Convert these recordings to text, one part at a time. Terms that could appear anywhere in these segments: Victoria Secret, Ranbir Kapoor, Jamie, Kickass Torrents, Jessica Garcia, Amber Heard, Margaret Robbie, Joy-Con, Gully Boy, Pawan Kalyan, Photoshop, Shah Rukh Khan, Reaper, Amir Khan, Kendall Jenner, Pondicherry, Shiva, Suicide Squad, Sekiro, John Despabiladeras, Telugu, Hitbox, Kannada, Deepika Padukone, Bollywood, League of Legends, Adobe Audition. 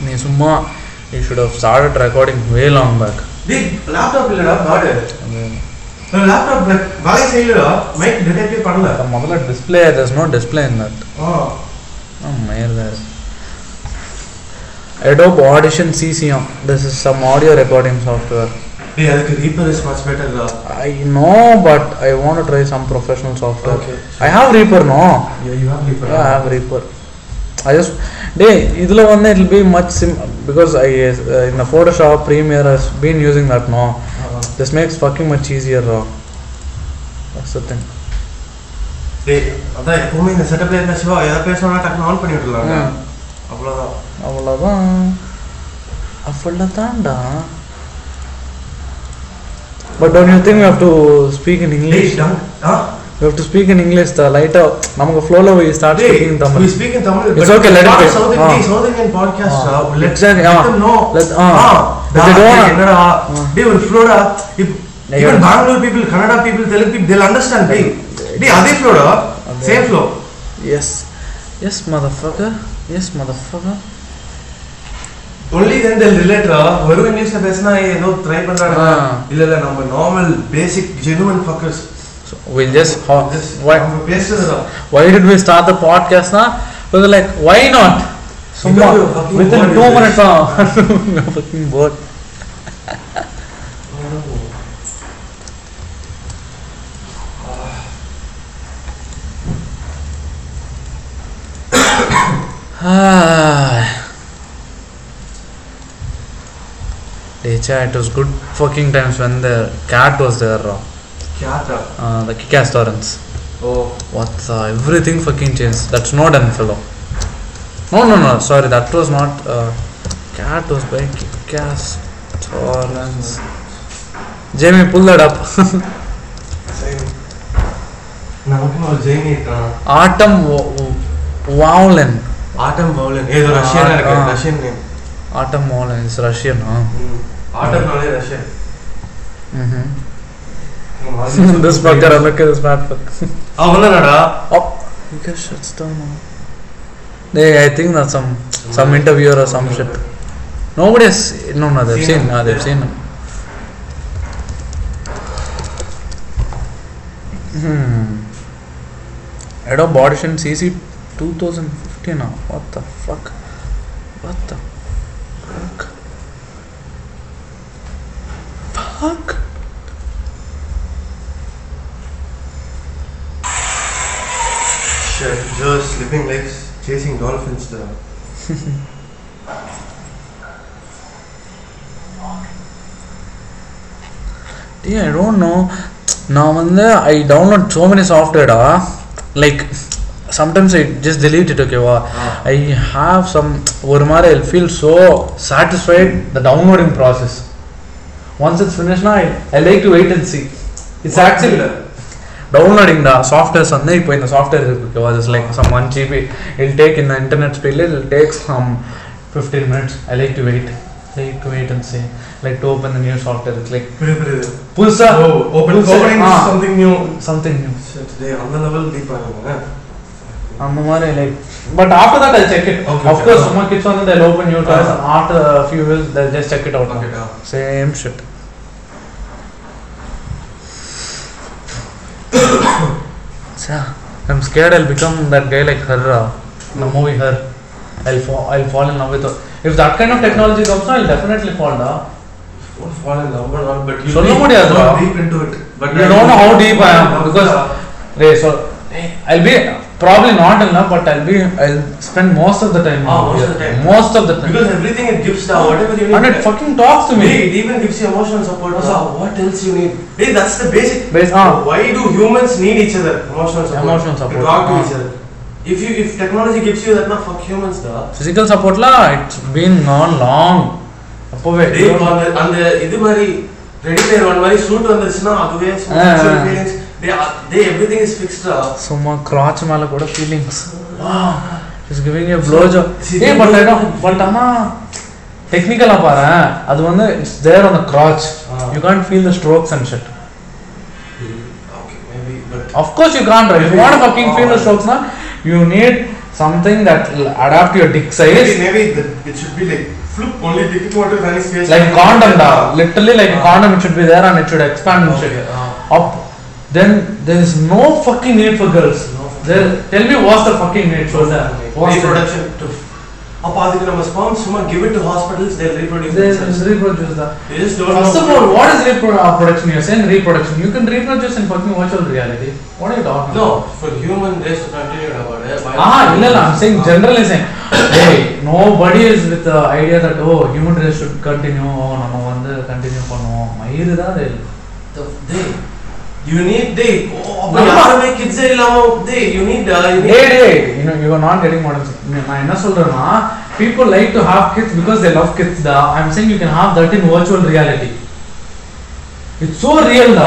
Nee summa, you should have started recording way long back. Big laptop illada baad. Laptop valai seilada mic detect panala. Modala display, there's no display in that. Oh my god. Adobe Audition CCM. This is some audio recording software. Yeah, the Reaper is much better though. I know, but I want to try some professional software. Okay. I have Reaper, no? Yeah, you have Reaper. Yeah, I have Reaper. I just... it will be much simpler. Because in the Photoshop, Premiere, I've been using that, no? This makes fucking much easier though. That's the thing. Hey, that's why the setup is Shiva. If you want to talk to me, That's it. But don't you think we have to speak in English? We have to speak in English. The later, we start speaking in Tamil. We speak in Tamil. It's okay. Let it be. South Indian podcast. Let them know. They will flow. Even Bangalore people, Kannada people, Telugu people, they'll understand. They flow. Same flow. Yes. Yes, motherfucker. Only then they'll relate. Varu English na pesna edo try pandradanga illa நம்ம normal basic genuine fuckers. So we'll just why did we start the podcast na? We were like, why not? Summa within 2 minutes I'm fucking bored. It was good fucking times when the cat was there. Cat? The Kickass Torrents. Oh. Everything fucking changed. That's not done, fellow. No. Sorry, that was not. Cat was by Kickass Torrents. Jamie, pull that up. Jamie. Autumn Wowlin. Hey, Russian name. Autumn Wowlin is Russian, huh? Mm. Autumn only Russian. Mm-hmm. This fucker, look at this bad fucker. You guys shuts down. I think that's some interviewer or some shit. Nobody has... No, they've seen him. They've seen him. Adobe Audition CC 2015 now. What the fuck? Fuck. Shit, just slipping legs, chasing dolphins there. Yeah, I don't know. Now I download so many software, like sometimes I just delete it, okay? I have some, I'll feel so satisfied the downloading process. Once it's finished, I like to wait and see. It's actually downloading the software. It's like some 1 GB. It'll take in the internet speed. It'll take some 15 minutes. I like to wait. And see. Like to open the new software. It's like pulsa. Oh, opening something new. So today on the level deep. But after that I'll check it. Okay, of course, someone keeps on and they'll open new toys and after a few years they'll just check it out. Okay, same shit. I'm scared I'll become that guy like her, the movie Her. I'll fall in love with her. If that kind of technology comes, I'll definitely fall down. Won't fall in love or not, but you go deep into it. But you don't know how deep I am because I'll be probably not enough, but I'll spend most of the time. Most of the time. Because everything it gives now, whatever you need. And it fucking talks to me. It even gives you emotional support. So what else you need? Hey, that's the basic. Why do humans need each other? Emotional support. To talk to each other. If technology gives you that, na fuck humans da. Physical support la, it's been long. Ready player one mari suit vandirchuna aduve social feelings they everything is fixed up. So my crotch mala kuda feelings. Wow, she's giving a blow job. But technical ah para adu vandu it's there on the crotch. You can't feel the strokes and shit. Okay, maybe, but of course you can't, right? If you want to fucking feel the strokes na, you need Something that will adapt your dick size. Maybe it should be like flip only dick water size. Like condom now. Literally like condom, it should be there and it should expand up. Then there is no fucking need for girls. Tell me what's the fucking need for that? Reproduction. Give it to hospitals, they'll reproduce themselves. First of all, what is reproduction? You're saying reproduction. You can reproduce in fucking virtual reality. What are you talking about? No, for human race to continue about it. I'm saying generally saying, hey, nobody is with the idea that human race should continue, you are not getting modern. People like to have kids because they love kids. I'm saying you can have that in virtual reality. It's so real. You can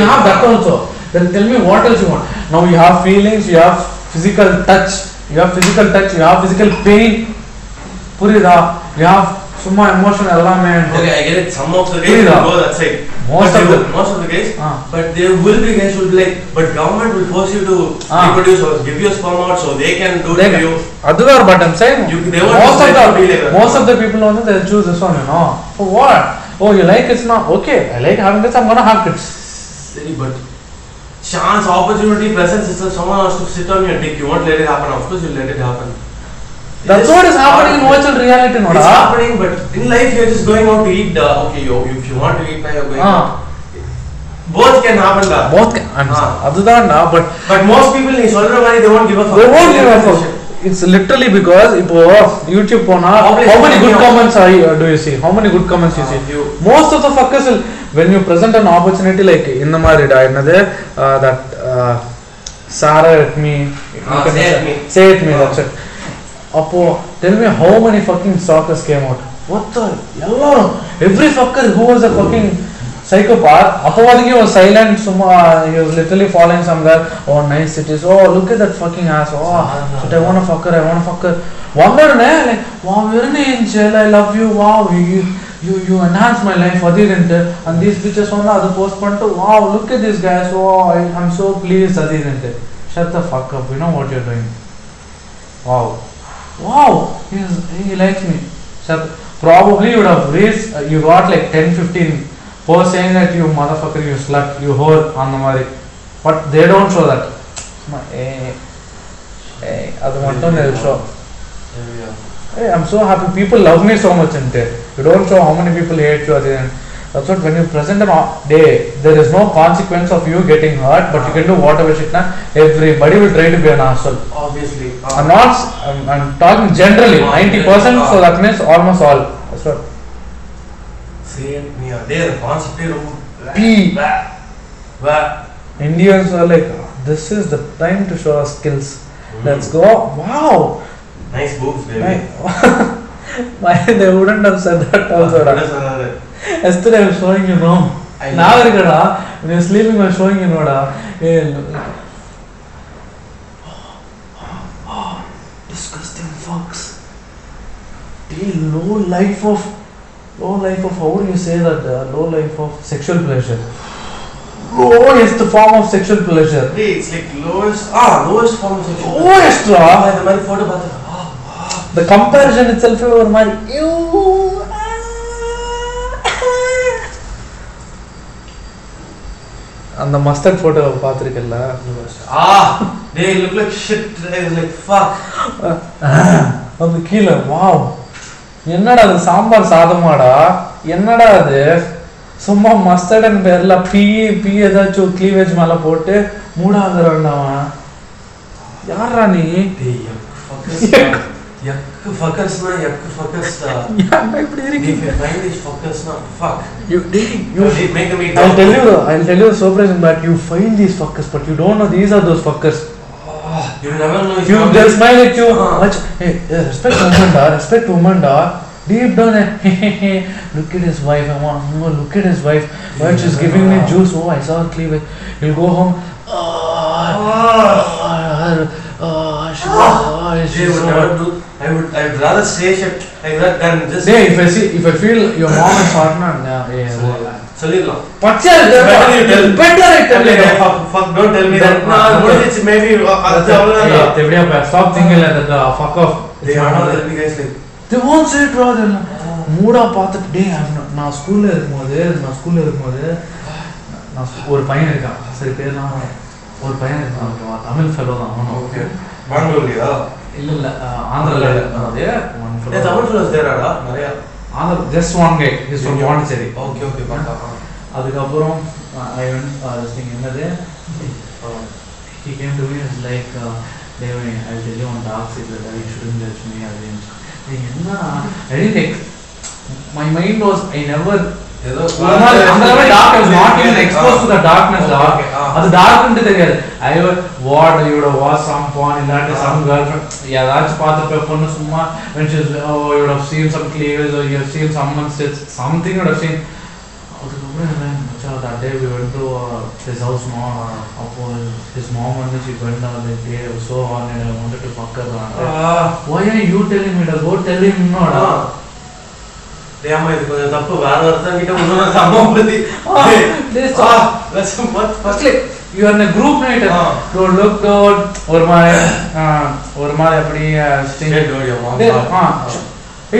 have that also. Then tell me what else you want. Now you have feelings, you have physical touch, you have physical pain. You have emotional element. Okay, I get it. Some of the guys will go that side. Most of the guys. But there will be guys who will be like, but government will force you to reproduce or give you a sperm out so they can do it to you. But I'm saying, most of the people also, they'll choose this one, For what? Oh, you like it's not okay. I like having kids, I'm gonna have kids. See, but chance, opportunity, presence itself, someone has to sit on your dick. You won't let it happen. Of course, you'll let it happen. That's what is happening in virtual reality, It's happening, but in life you're just going out to eat. If you want to eat, now you're going out. Both can happen. Both can. But most people, they won't give a fuck. It's literally because YouTube, how many good comments do you see? How many good comments you see? Most of the fuckers will, when you present an opportunity like in the Sarah at me. Say at me, that's it. Tell me how many fucking stalkers came out. What the? Every fucker who was a fucking psychopath, Apavadiki was silent, he was literally falling somewhere. Oh, nice cities. Oh, look at that fucking ass. Oh, shit, I want to fuck her, One more, like, wow, you're an angel, I love you, wow, you enhanced my life, and these bitches on the other post, wow, look at these guys, wow, I'm so pleased, shut the fuck up, you know what you're doing. Wow, he likes me. So probably you would have reached, you got like 10-15 posts saying that you motherfucker, you slut, you whore, but they don't show that. They'll show. Hey, I'm so happy. People love me so much in there. You don't show how many people hate you. That's what when you present there is no consequence of you getting hurt, but you can do whatever shit. Everybody will try to be an asshole. Obviously. I'm talking generally, 90%, so that means almost all. That's what. Their concept Indians are like, this is the time to show our skills. Let's go. Wow. Nice boobs, baby. They wouldn't have said that also. Yesterday I was showing you wrong. Now when you're sleeping I was showing you disgusting fucks. The low life of how would you say that? Low life of sexual pleasure. Lowest form of sexual pleasure. It's like lowest form of sexual pleasure. The comparison itself over and the mustard photo of Patrick. They look like shit. They look like fuck. On the killer, wow. Yenada the sambar sadamada. Yenada there. Summa mustard and berla pee that cho cleavage malapote. Muda garanda. Yarani. Yuck fuckers na. Yeah, I'm playing fuckers na. Fuck. You make me. I'll tell you so present that you find these fuckers, but you don't know these are those fuckers. You never know. They'll smile at you. Hey, respect woman da. Deep down, look at his wife. Look at his wife. Why she's giving me juice? Oh, I saw her cleavage. He'll go home. I would rather say shit like that than just. If I feel your mom is partner, ஒரு பையன் இருக்கான் சரி பேர் ஒரு பையன் இருக்கான் Tamil fellow தான் இல்ல இல்ல ஆந்திரால just one guy is from Pondicherry okay okay papa adukaprom I went this thing enadhe he came to me and like Devani I will tell you on dark side that you shouldn't judge me again enna I didn't my mind was I never edo andra dark was not even exposed to the darkness dark adu dark undu theriyad I what you would watch some porn illate some girlfriend yadaach paatha ponna summa when she oh you would have seen some cleavage or you have seen someone said something you would have seen that day we went to his house mom his mom and she went down that day so on and I wanted to fuck her why are you telling me to go tell him no தேயாம இது கொஞ்சம் தப்பு வேற வரதா கிட்ட உடனே சம்பவம் பத்தி லேஸ் let's what firstly you are in a group night to look out ஒரு மாதிரி அப்படி ஸ்டேட் ஓடியா மாம்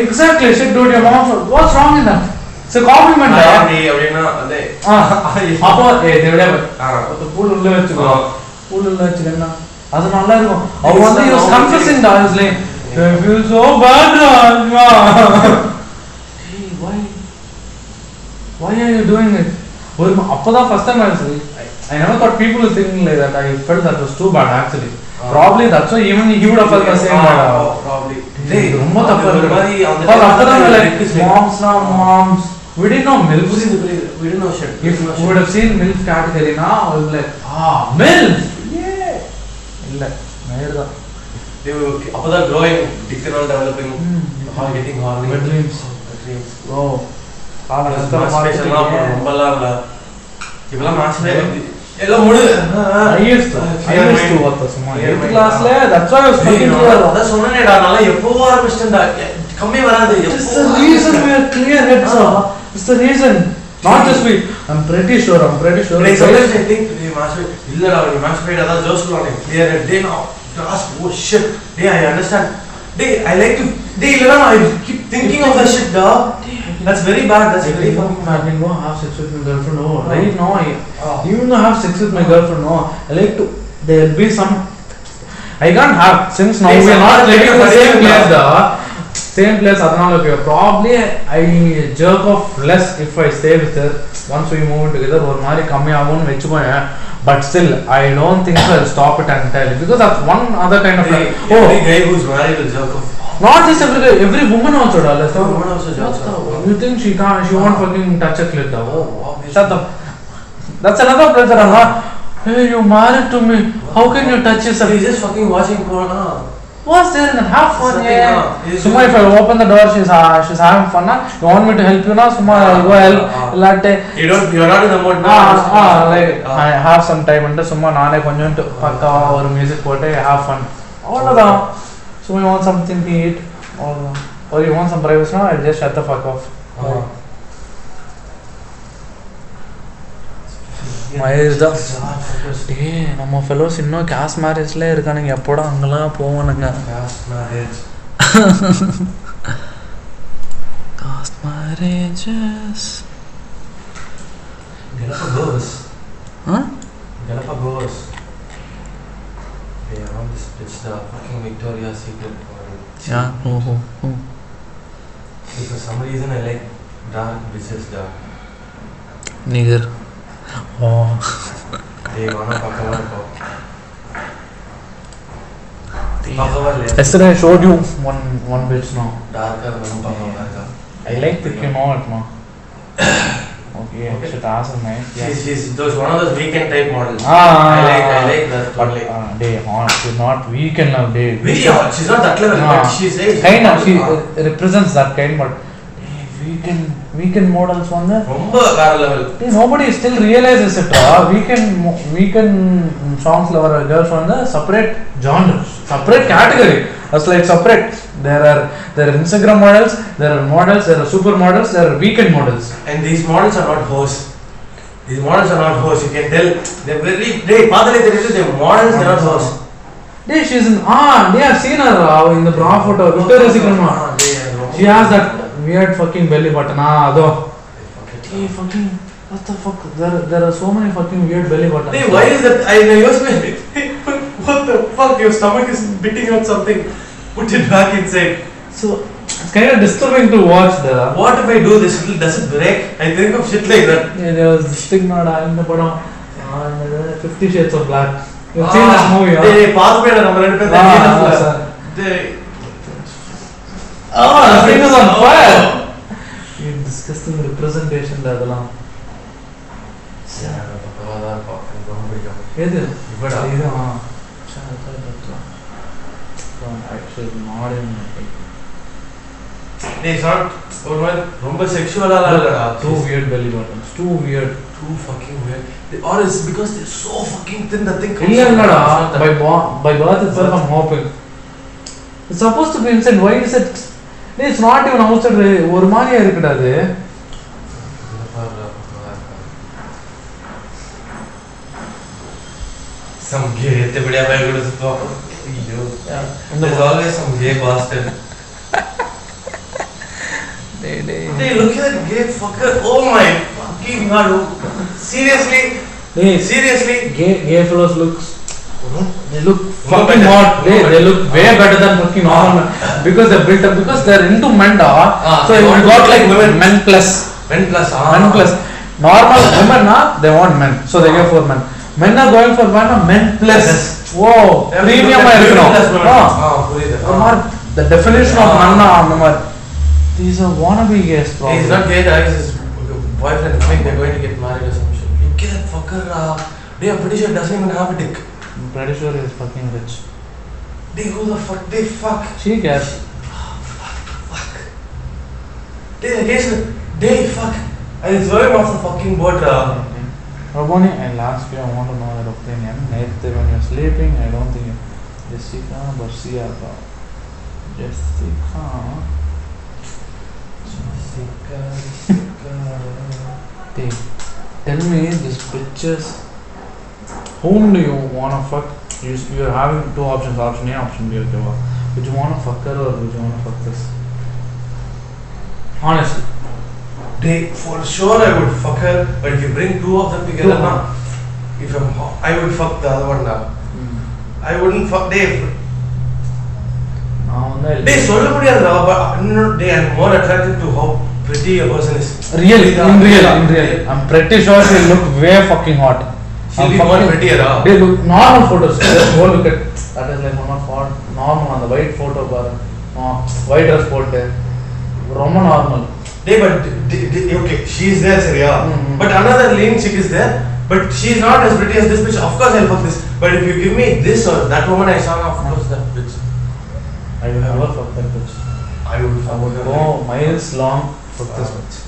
எக்ஸாக்ட்லி ஷிட் ஓடியா மாம் what's wrong in that it's a compliment அப்படி அப்படினா அதே அப்போ தேவடா அந்த பூல் உள்ள வெச்சுக்கோ பூல் உள்ள வெச்சேன்னா அது நல்லா இருக்கும் அவ வந்து you confessing that is like you feel so bad why are you doing it appada first time I never thought people were thinking like that I felt that was too bad actually probably that's why even he would have felt the same probably they romba tappa irukku mari but appada like moms we didn't know milf we didn't know shit if we would have seen milf category na I would like milf yeah illa merda they were appada growing digital developing getting horny dreams wow That's very bad. That's very fucking bad. I don't have sex with my girlfriend. No, right now I even don't have sex with my girlfriend. No, I like to. There will be some. I can't have since now we are not living in the same place. Adnal okay. Probably I jerk off less if I stay with her. Once we move together, or mari kammi agon vechukoya. But still, I don't think I'll stop it entirely because that's one other kind of. Every guy who's married will jerk off. Not just every woman also does. Every woman also does. You think she can't? She won't fucking touch a clit, though. Oh, shut up. That's another pressure, huh? Hey, you married to me. How can you touch yourself? He's just fucking watching porn, huh? What's there? Have fun, yeah. Suma, if I open the door, she's having fun, huh? You want me to help you, na? Suma, I'll go help. Latte. You don't. You're not in the mood, na? Like I have some time, and Suma, naane konjam pakka or music pote, have fun. All that. So you want something to eat or you want some privacy now I'll just shut the fuck off மைஸ்டா டே நம்ம fellows இன்னும் cos மேரேஜ்ல இருக்கானுங்க எப்போட அங்கலாம் போவானுங்க cos marriage cos marriages Galapagos Yeah, on this bitch the fucking Victoria Secret one. Yeah, oh. Because some reason I like dark bitches dark. Nigger. Oh. They wanna pakkavar. Yesterday I showed you one bitch now. Darker one pakkavar. I like the came out now. Okay. She's awesome, man. Yeah. She's those one of those weekend type models. I like that totally. Day hot. She's not weekend now. Day. Very hot. She's not that level. But she's like kind of. She represents that kind. But hey, weekend models on there. Romba car level. Hey, nobody still realizes it. Weekend songs level girls on the separate genres, separate category. That's like separate. There are Instagram models, there are supermodels, there are weekend models. And these models are not hoes. These models are not hoes. You can tell. They're very. The models are not hoes. Yeah, she's in. Ah, they have seen her in the bra photo. Victoria Secret. She has that weird fucking belly button. Ah, though. Hey, fucking. What the fuck? There are so many fucking weird belly buttons. Hey, why is that? I was like, what the fuck? Your stomach is biting out something. Put it back inside. So. It's kind of disturbing to watch that. What if I do this? Does it break? I think of shit like that. Yeah, there was Stigmata in the bottom. 50 Shades of Black. You've seen that movie, huh? They passed me the number. Oh, the thing is on fire. You're discussing the representation level. It's not very sexual. Too weird belly buttons. Too weird. Too fucking weird. Or it's because they're so fucking thin that thing comes out. By birth itself I'm hoping. It's supposed to be inside. Why is it? It's not even outside. Some gay. There's always some gay bastard. They look at that gay fucker. Oh my fucking god. Seriously? Seriously? Gay fellows looks. They look fucking hot. They look way better than fucking normal. Because they're built up. Because they're into men. So you got like women. Men plus. Men plus. Men plus. Normal women, they want men. So they go for men. Men are going for men plus. Whoa. Premium. The definition of men. He's a wannabe guest, probably. He's not gay, he's his boyfriend. I think they're going to get married or some shit. Look at that fucker. I'm pretty sure he doesn't even have a dick. I'm pretty sure he's fucking rich. Who the fuck? They fuck. She cares. Fuck. They fuck. I was going off the fucking boat. Raboni, and lastly, I want to know that opinion. When you're sleeping, I don't think. Jessica Garcia. Jessica. Hey, tell me these bitches. Whom do you wanna fuck? You're having two options, option A, option B. Okay, would you wanna fuck her or would you wanna fuck this? Honestly, for sure I would fuck her, but if you bring two of them together, I would fuck the other one now. I wouldn't fuck Dave. They are more attracted to how pretty a person is. Really? In real. I'm pretty sure they look way fucking hot. She'll be more prettier. They look normal photos. Just go look at that is like one of our normal on the white photo bar. White dress photo. Roman normal. Okay, she's there, but another lean chick is there. But she's not as pretty as this bitch. Of course I'll fuck this. But if you give me this or that woman I saw, of course that bitch. I would never fuck that bitch. I would fuck that bitch. Oh, miles long fuck this bitch.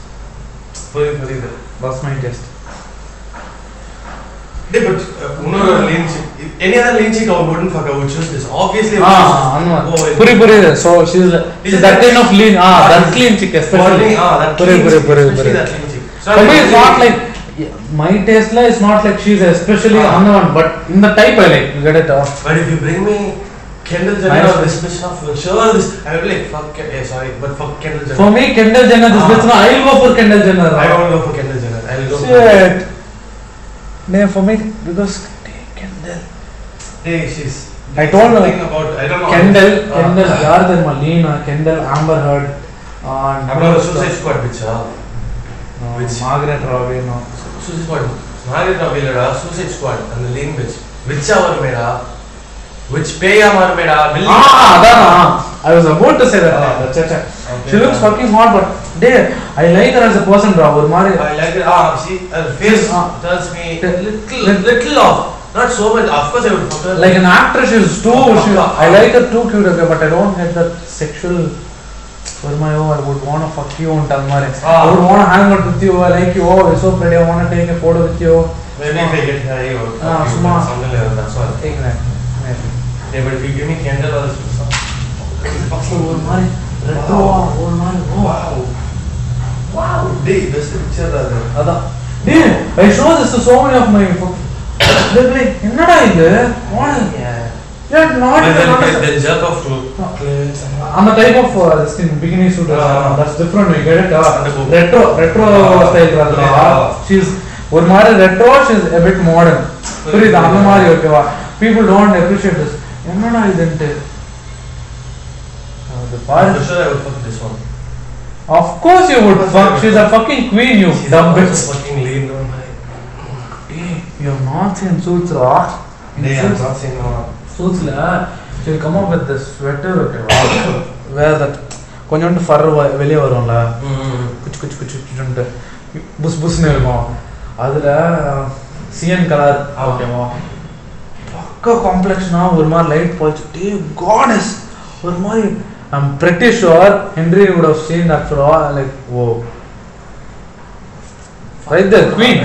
That's my test. Yeah, but any other lean chick I wouldn't fuck, I would choose this. Obviously, Puri. So she's that kind of lean. That lean chick especially. Puri. That lean chick. For me, it's not like my taste is not like she's especially on the one, but in the type I like. You get it? But if you bring me Kendall Jenner or this bitch, for sure I would like fuck Kendall Jenner. For me, Kendall Jenner, this bitch, I will go for Kendall Jenner. I won't go for Kendall Jenner. I will go for Kendall. No, for me, because Kendall. Hey, she's. I told her about. I don't know. Kendall, Yardin Malina, Kendall, Amber Heard, and. Amber Suicide Squad, bitch. No, Margaret Robbie, no. Suicide Squad. Margaret Robbie, Suicide Squad, and the lean bitch. Which our mera. Which payamar mera billion. I was about to say that. Okay, she looks fucking hot, but I like her as a person, I like her. Her face tells me little off. Not so much. Of course, I would fuck her. Like an actress, she's too. I like her too cute, okay, but I don't get that sexual. I would want to fuck you on Tamare. I would want to hang out with you. I like you. Oh, you're so pretty. I want to take a photo with you. Maybe if I get high or something like that. That's all. Exactly. Yeah, but if you give me Kendall or this or something. Wow. Wow. That's the picture. I show this to so many of my people. They'll be like, what? Yeah, not the jerk off to I'm the type of this thing, bikini suit. That's different, we get it. Retro style. She's one retro, she's a bit modern. People don't appreciate this. For sure I would fuck this one. Of course you would fuck. She's a fucking queen, you dumb bitch. She's fucking lean. Hey, you have not seen Suits, right? Hey, I have not seen Suits, she'll come up with this sweater, okay, wear that. Konjam fur veliya varum la kuch bus ne irukum adula cyan color okay ma pakka complexion oru mari light polichite goddess oru mari. I'm pretty sure Henry would have seen that for all like whoa right there queen.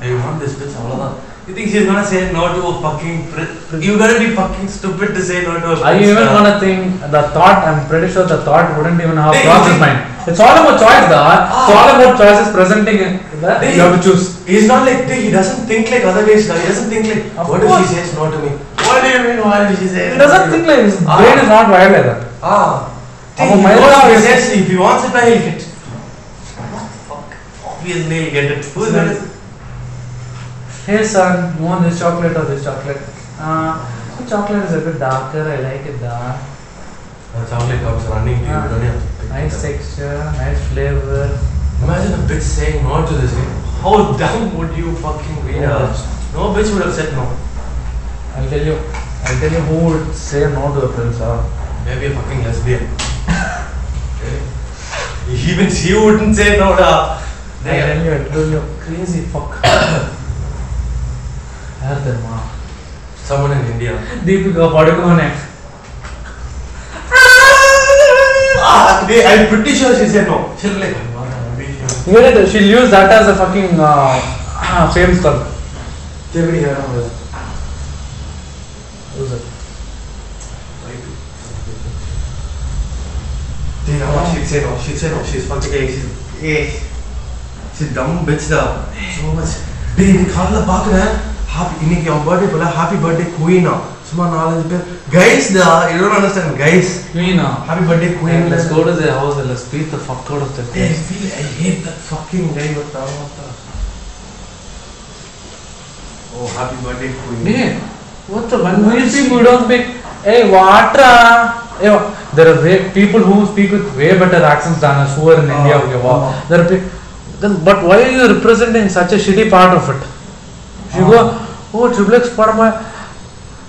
I want this bitch avladha. You think she's gonna say no to a fucking you gotta be fucking stupid to say no to a princess. Are you even gonna think the thought? I'm pretty sure the thought wouldn't even have crossed his mind. It's all about choice, da. It's all about choices presenting that you have to choose. He's not like he doesn't think like other ways. He doesn't think like what if she says no to me? What do you mean? Why did she say? He doesn't think like his brain is not wired like that. If he wants it, he'll get it. What the fuck? Obviously, he'll get it. Who's that? Hey son, you want this chocolate or this chocolate? The chocolate is a bit darker, I like it dark. The chocolate comes running to you, don't you have to pick nice it texture, nice flavor. Imagine a bitch saying no to this game. How dumb would you fucking be? No bitch would have said no. I'll tell you who would say no to a prince. Maybe a fucking lesbian. Okay. Even she wouldn't say no to I'll tell you, crazy fuck. Someone in India. Deepika Padukone. I'm pretty sure she said no. She'll like. She'll use that as a fucking fame stuff. Who's that? She'll say no. She's fucking she's dumb bitch da. So much. Dude, look. Your birthday is happy birthday queen. Guys, you don't understand, guys. Queen. Happy birthday queen. Yeah, let's go to their house and let's beat the fuck out of the place. I hate that fucking guy. Oh, happy birthday queen. Hey, what the one who you see who don't speak? Hey, watra. There are people who speak with way better accents than us who are in India. Okay, wow. But why are you representing such a shitty part of it? You go, oh, XXX Padma,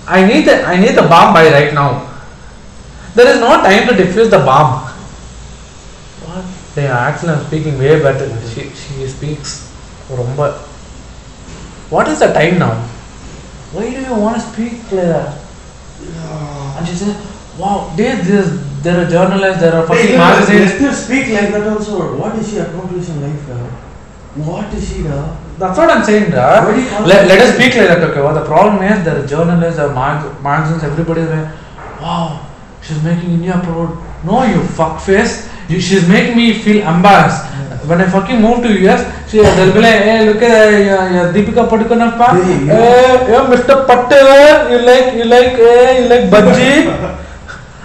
I need the bomb by right now. There is no time to defuse the bomb. What? They are actually speaking way better. She speaks rumba. What is the time now? Why do you want to speak like that? Yeah. And she said, wow, there are journalists, there are fucking magazines. They still speak like that also. What is she accomplishing in life? What is she da? That's what I'm saying, da. Let us speak like that, okay? Well, the problem is there are journalists, there are magazines, everybody's like, wow, she's making India proud. No, you fuckface. She's making me feel embarrassed. Yeah. When I fucking move to US, they'll be like, hey, look at Deepika Padukone, hey, Mr. Patel, you like budgie.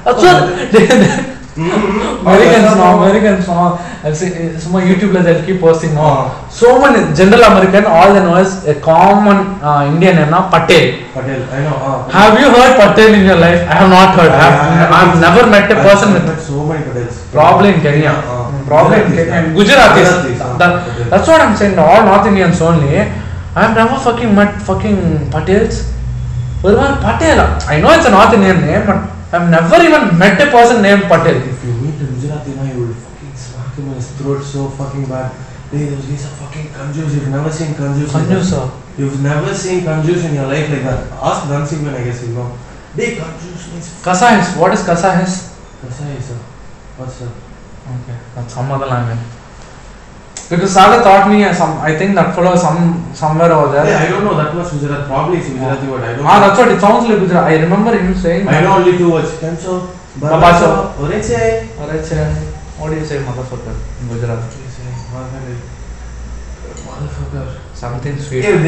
That's what. American song. I'll say some YouTube they'll keep posting on. So many general American, all they know is a common Indian name now, Patel. I know. Have you heard Patel in your life? I have not heard. I've never met a person with so many Patels. Probably in Kenya. Probably in Kenya. Gujaratis. That's what I'm saying. All North Indians only. I've never fucking met fucking Patels. Patel. I know it's a North Indian name, but I've never even met a person named Patel. If you meet a Gujarati, you will fucking smack him in his throat so fucking bad. Hey, those guys are fucking conjuice. You've never seen conjuice. You've never seen conjuice in your life like that. Ask Dansigman, I guess you know. Hey, conjuice means Kasais. What is Kasais? Kasais, sir. What's that? Okay, that's some other language. Because Saga taught me I think that fellow somewhere over there. Yeah, I don't know, that was Gujarat, probably it's Gujarati word, I don't know. That's what it sounds like Gujarat, I remember him saying. I know only two words, Kenso, Babaso, Oreche. What do you say motherfucker in Gujarat? What do you say? motherfucker. Something sweet. If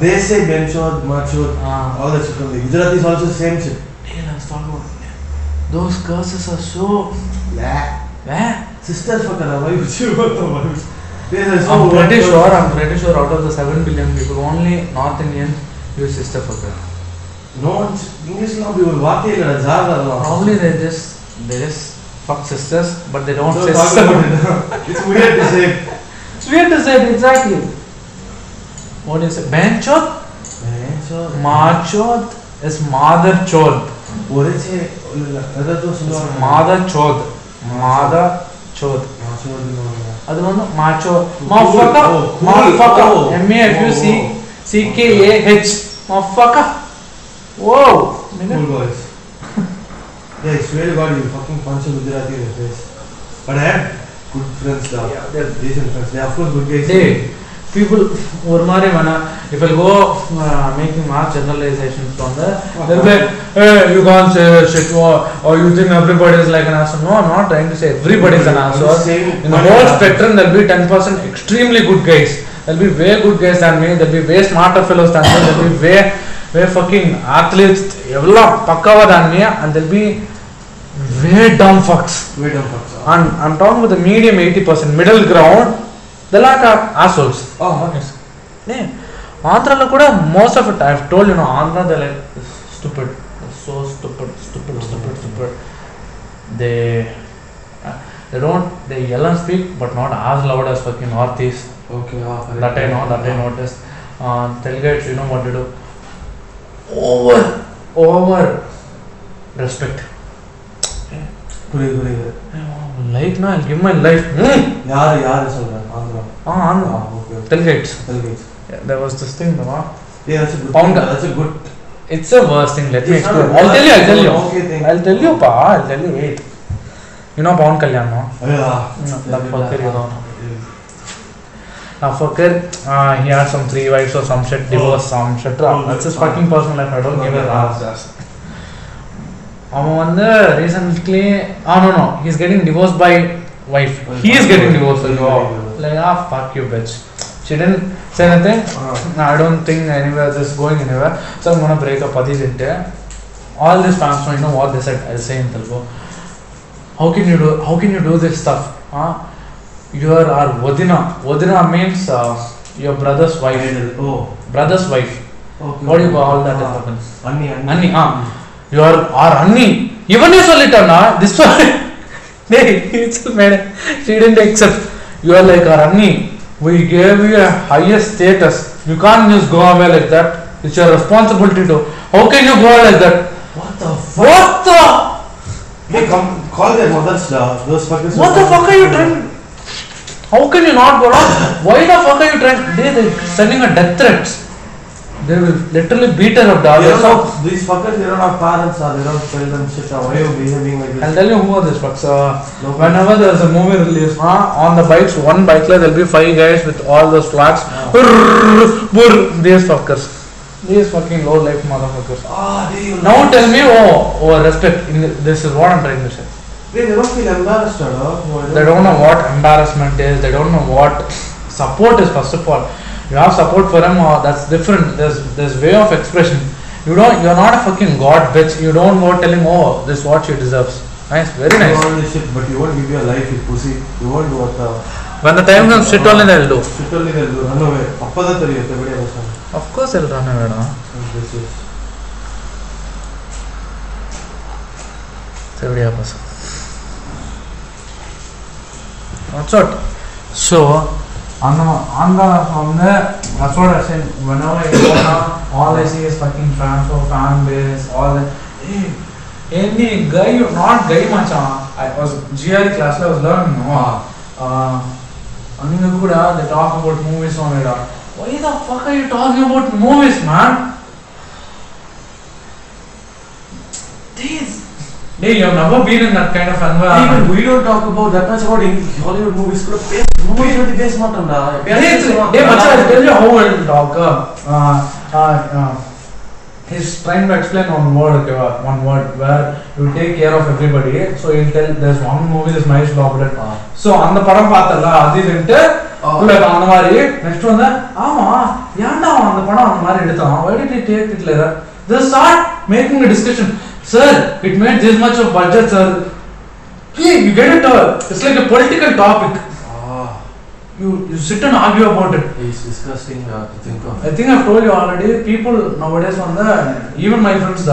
they say benchod, machod, all that shit only. Gujaratis also same shit. Damn, I was talking about it. Those curses are so black. Sisters fucker, why would you want the words? I'm pretty sure out of the 7 billion people, only North Indians use sister fucker. No, English now people, probably they just fuck sisters, but they don't say sister. It's weird to say. It's weird to say, exactly. What is it? Benchot? Benchot. Machot is mother chod. What is it? It's mother chod. Mother chod. That's one macho. Motherfucker. Motherfucker. MAFUCKAH. Motherfucker. Whoa! Cool boys. Yeah, I swear to God, you fucking punch a Gujarati in the face. But I have good friends now. Yeah, they are decent friends. They are, of course, good guys. Hey, people, if I go making my generalizations from there, they'll be like, hey, you can't say that shit, or you think everybody is like an asshole. No, I'm not trying to say everybody is an asshole. In the whole spectrum, there'll be 10% extremely good guys. There'll be way good guys than me. There'll be way smarter fellows than me. There'll be way fucking athletes. Everyone pakkawa than me, and there'll be way dumb fucks. Way dumb fucks. And I'm talking about the medium 80%, middle ground. The lack of assholes. Oh, honest. Yeah. Andhra, most of it, I've told you, Andhra, they're like stupid. They're so stupid. They yell and speak, but not as loud as fucking Northeast. Okay. That I noticed. Teluguites, you know what to do. Over respect. Yeah. Like now, I'll give my life. Yaar is over. Andhra. Andhra. Tailgates. Yeah, there was this thing, Mama. Yeah, that's a good thing. It's a worse thing. Let me explain. I'll tell you. Wait. You know Pawan Kalyan, no? Yeah. That fucker, you know. That fucker, he had some 3 wives or some shit, divorce, some shit. That's his fucking personal life. I don't give a ass. Recently, no, he's getting divorced by wife. He is getting divorced. Like, fuck you, bitch. She didn't say anything. I don't think anywhere this is going anywhere. So I'm gonna break up. All this transfer, you know what they said? I'll say in Telugu. How can you do this stuff? You are our Vadina. Vadina means your brother's wife. Oh. Brother's wife. Okay. What do you call that? Anni. You are Anni. Even you told it, this one. She didn't accept. You are like our Anni. We gave you a highest status. You can't just go away like that. It's your responsibility to. How can you go away like that? What the fuck? They call their mothers those fuckers. What the fuck are you trying? How can you not go wrong? Why the fuck are you trying? They're sending a death threats. They will literally beat her up, dog. These fuckers, they don't have parents, they don't tell them shit. Why are you behaving like this? I'll tell you who are these fuckers. Whenever there's a movie release, on the bikes, one biker, there'll be 5 guys with all those flags. These fuckers. These fucking low life motherfuckers. Now tell me, respect. This is what I'm trying to say. They don't feel embarrassed, They don't know what embarrassment is, they don't know what support is, first of all. You have support for him, that's different. There's way of expression. You're not a fucking god, bitch. You don't go telling, this is what she deserves. Nice, very nice. You all this shit, but you won't give your life, you pussy. You won't do what the... When the time comes, shit only they'll do. Run away. Of course they'll run away, no? That's what. So... That's what I said. Whenever I go now, all I see is fucking transfer, fan base, all that. Any guy, not guy much. I was GI class, I was learning. They talk about movies on it. Why the fuck are you talking about movies, man? Hey, you have never been in that kind of environment. Even we don't talk about that much about Hollywood movies. Movies are the best one. I'll tell you how it will talk. He's trying to explain one word where you take care of everybody. So he'll tell there's one movie that's nice to operate. So on the param paathala, அந்த மாதிரி next வந்து ஆமா ஏன்டா அவன் அந்த படம் அந்த மாதிரி எடுத்தான் why did he take it like that they start making a discussion sir it made this much of budget sir please you get it it's like a political topic you sit and argue about it it's disgusting to think of I think I've told you already people nowadays on the even my friends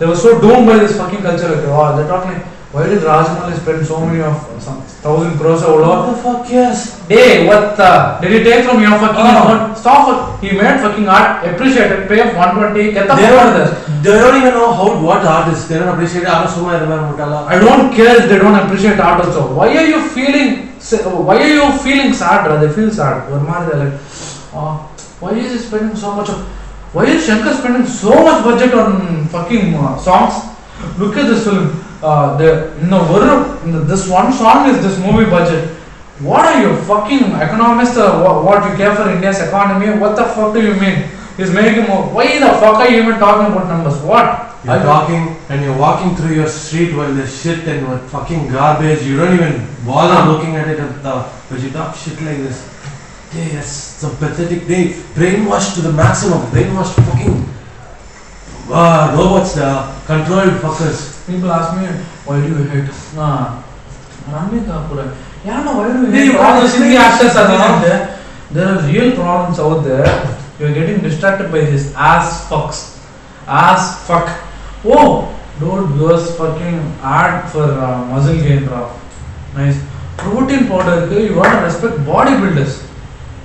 they were so doomed by this fucking culture okay wow they're talking why did Rajmal spend so many of some 1000 crores or what the fuck yes hey what the did he take from your fucking account stop he made fucking art appreciated pay of 120 get the fuck out they don't even know how what art is they don't appreciate art so much I don't care if they don't appreciate art also why are you feeling sad brother they feel sad or more like why is he spending so much why is Shankar spending so much budget on fucking songs look at this film this one song is this movie budget what are you fucking economists what you care for India's economy what the fuck do you mean is making more why the fuck are you even talking about numbers what you're talking and you're walking through your street while there's shit and what fucking garbage you don't even bother looking at it but you talk shit like this yeah, yes it's a pathetic day brainwashed to the maximum brainwashed fucking robots controlled fuckers people ask me why do you hate Ranbir Kapoor yeah no why do you hate all these Hindi actors are there there are real problems out there you are getting distracted by his ass fuck don't use fucking ad for muscle gain bro nice protein powder you got to respect bodybuilders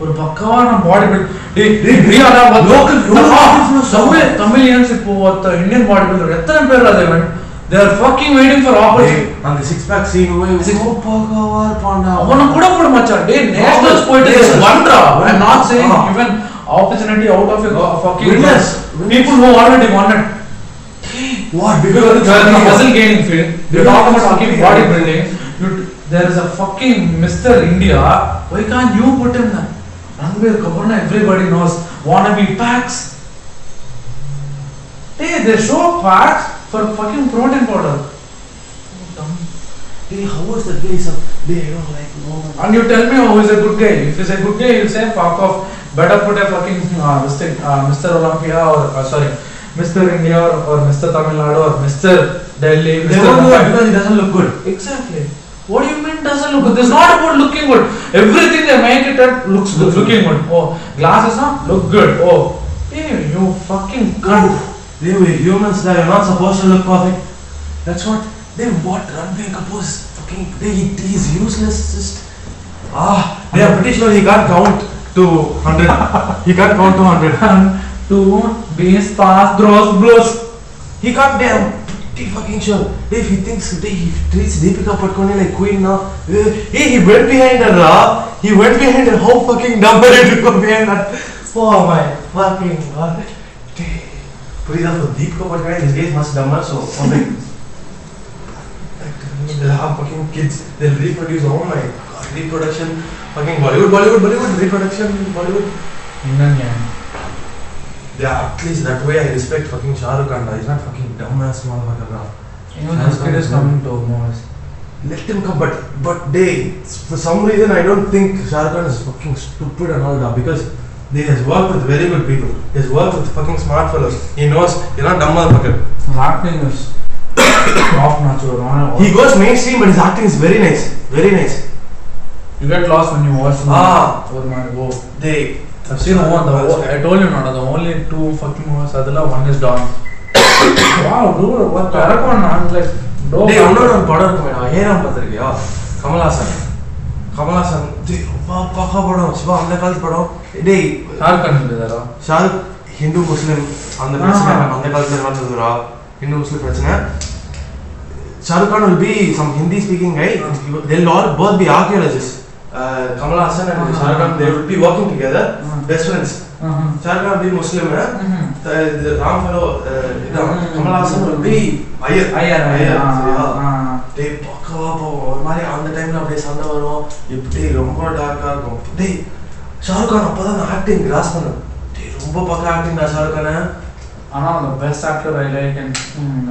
ஒரு பக்காவான body build டேரியாடா local south Tamilians இப்போ அந்த Indian பாடி build எத்தனை பேர் அதே வந்து they are fucking waiting for opportunity அந்த சிக்ஸ் பேக் சீன் ஓ பக்காவா பாண்டா அவன கூட போடு மச்சான் டே நேஷனல்ஸ் போயிட்டு வந்தா I am not saying even opportunity out of your fucking business people who already wanted what because of the muscle gaining field they talk about fucking body building there is a fucking Mr. India why can't you put him there Ranbir Kapoor everybody knows wannabe packs they show packs for fucking protein powder how is that guy some they don't like no one and you tell me who is a good guy if he's a good guy you'll say fuck off better put a fucking Mr. Olympia or sorry Mr. India or Mr. Tamil Nadu or Mr. Delhi Mr. Mumbai doesn't look good exactly what do you mean doesn't look good it's not about looking good everything they make it at looks good looking good glasses look good you fucking cunt they were humans that are not supposed to look perfect that's what they what Ranbir Kapoor is fucking he is useless just they are pretty sure he can't count to 100 he can't count to 100 to base pass gross blows he can't damn he fucking sure if he thinks today he treats Deepika Padukone like queen now he went behind her he went behind her how fucking dumb are you to come behind that oh my fucking god put it up for Deepika Padukone this guy is much dumber so I'm like they'll have fucking kids they'll reproduce oh my god reproduction fucking Bollywood reproduction Bollywood yeah at least that way I respect fucking Shah Rukh Khan he's not fucking dumb ass motherfucker his kid is coming to Mars let him come but they for some reason I don't think Shah Rukh Khan is fucking stupid and all that because he has worked with very good people he has worked with fucking smart fellows he knows you're not dumb motherfucker his acting is off natural he goes mainstream but his acting is very nice you get lost when you watch go they I've seen I told you not the only two fucking movies adala one is Don wow dude what Karakon I'm like bro dey onno one padam irukum heram pathirkiya Kamal Haasan dey pakka padam Shiva andha kal padam dey Karakon idara Shah Hindu Muslim andha kalthula vandadura Hindu Muslim prachana Shah Rukh Khan will be some Hindi speaking guy they'll all both be archaeologists Kamal Haasan and Shah Rukh Khan they would be working together best friends Shah Rukh Khan be Muslim the Ram fellow Kamal Haasan would be Iyer they pakka mari on the time la apdi sanda varum ipdi romba dark ah irukum dey Shah Rukh Khan appo da acting grasp panna dey romba pakka acting da Shah Rukh Khan The best actor I like. And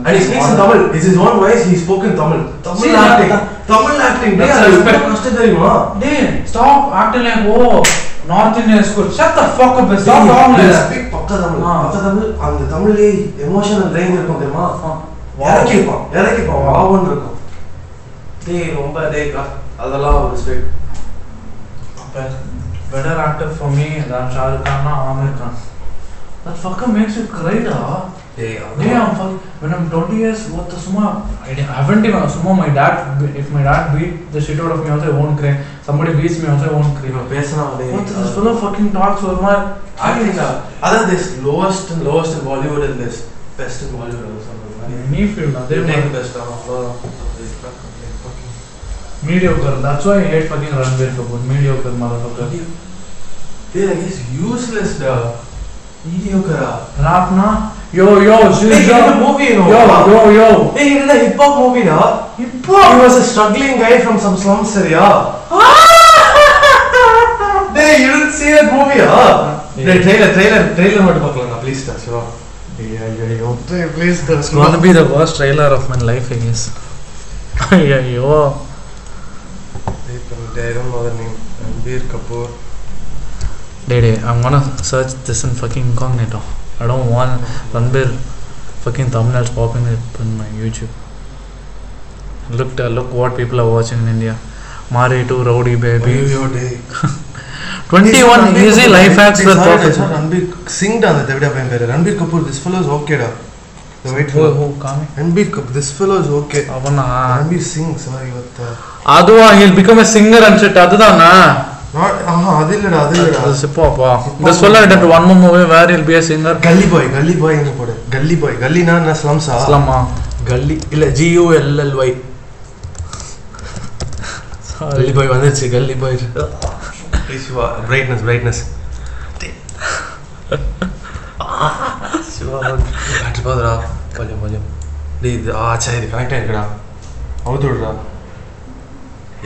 he speaks in Tamil. It's his own voice, he spoke in Tamil. Tamil acting. That's stop acting like, oh, North Indian school. Shut the fuck up and stop talking like that. Speak Pakka Tamil. And the Tamil emotional range. Wow. Respect. Better actor for me than Shah Rukh Khan or Amir Khan. That fucker makes you cry, da. When I'm 20 years, what the summa? I haven't even summa. My dad, if my dad beat the shit out of me, also I won't cry. Somebody beats me, also I won't cry. What's this fellow fucking talks for my? I think that. Other this lowest in Bollywood and this best in Bollywood or something. Me feel that they take best of. Mediocre, that's why I hate fucking Ranbir Kapoor. Mediocre motherfucker. Dude, like he's useless, duh. Mediocre. Rap na? Yo, she's a movie, you know. Yo. Hey, he did a hip hop movie, na? Hip hop? He was a struggling guy from some slums area. Hey, you didn't see that movie, huh? Yeah. Hey, trailer, what please, sir. Sure. Yeah. Please, sir. It's gonna be the worst trailer of my life, I guess. Yeah. I don't know the name. Ranbir Kapoor. Dede, I'm gonna search this in fucking incognito. I don't want Ranbir fucking thumbnails popping up on my YouTube. Look what people are watching in India. Mari to Rowdy Baby. 21 easy life hacks with profits. Ranbir sing down the video. Ranbir Kapoor, this fellow is okay da. This fellow is okay. Ranbir sings. Sorry, he'll become a singer and shit. That's not. This fellow did one more movie where he'll be a singer. Gully Boy. Gully na slums. Gully. Gully. Sorry. Gully Boy. Please, Shiva. Brightness. You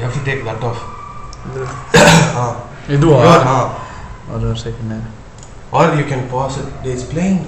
have to take that off. Or you can pause it. It's playing.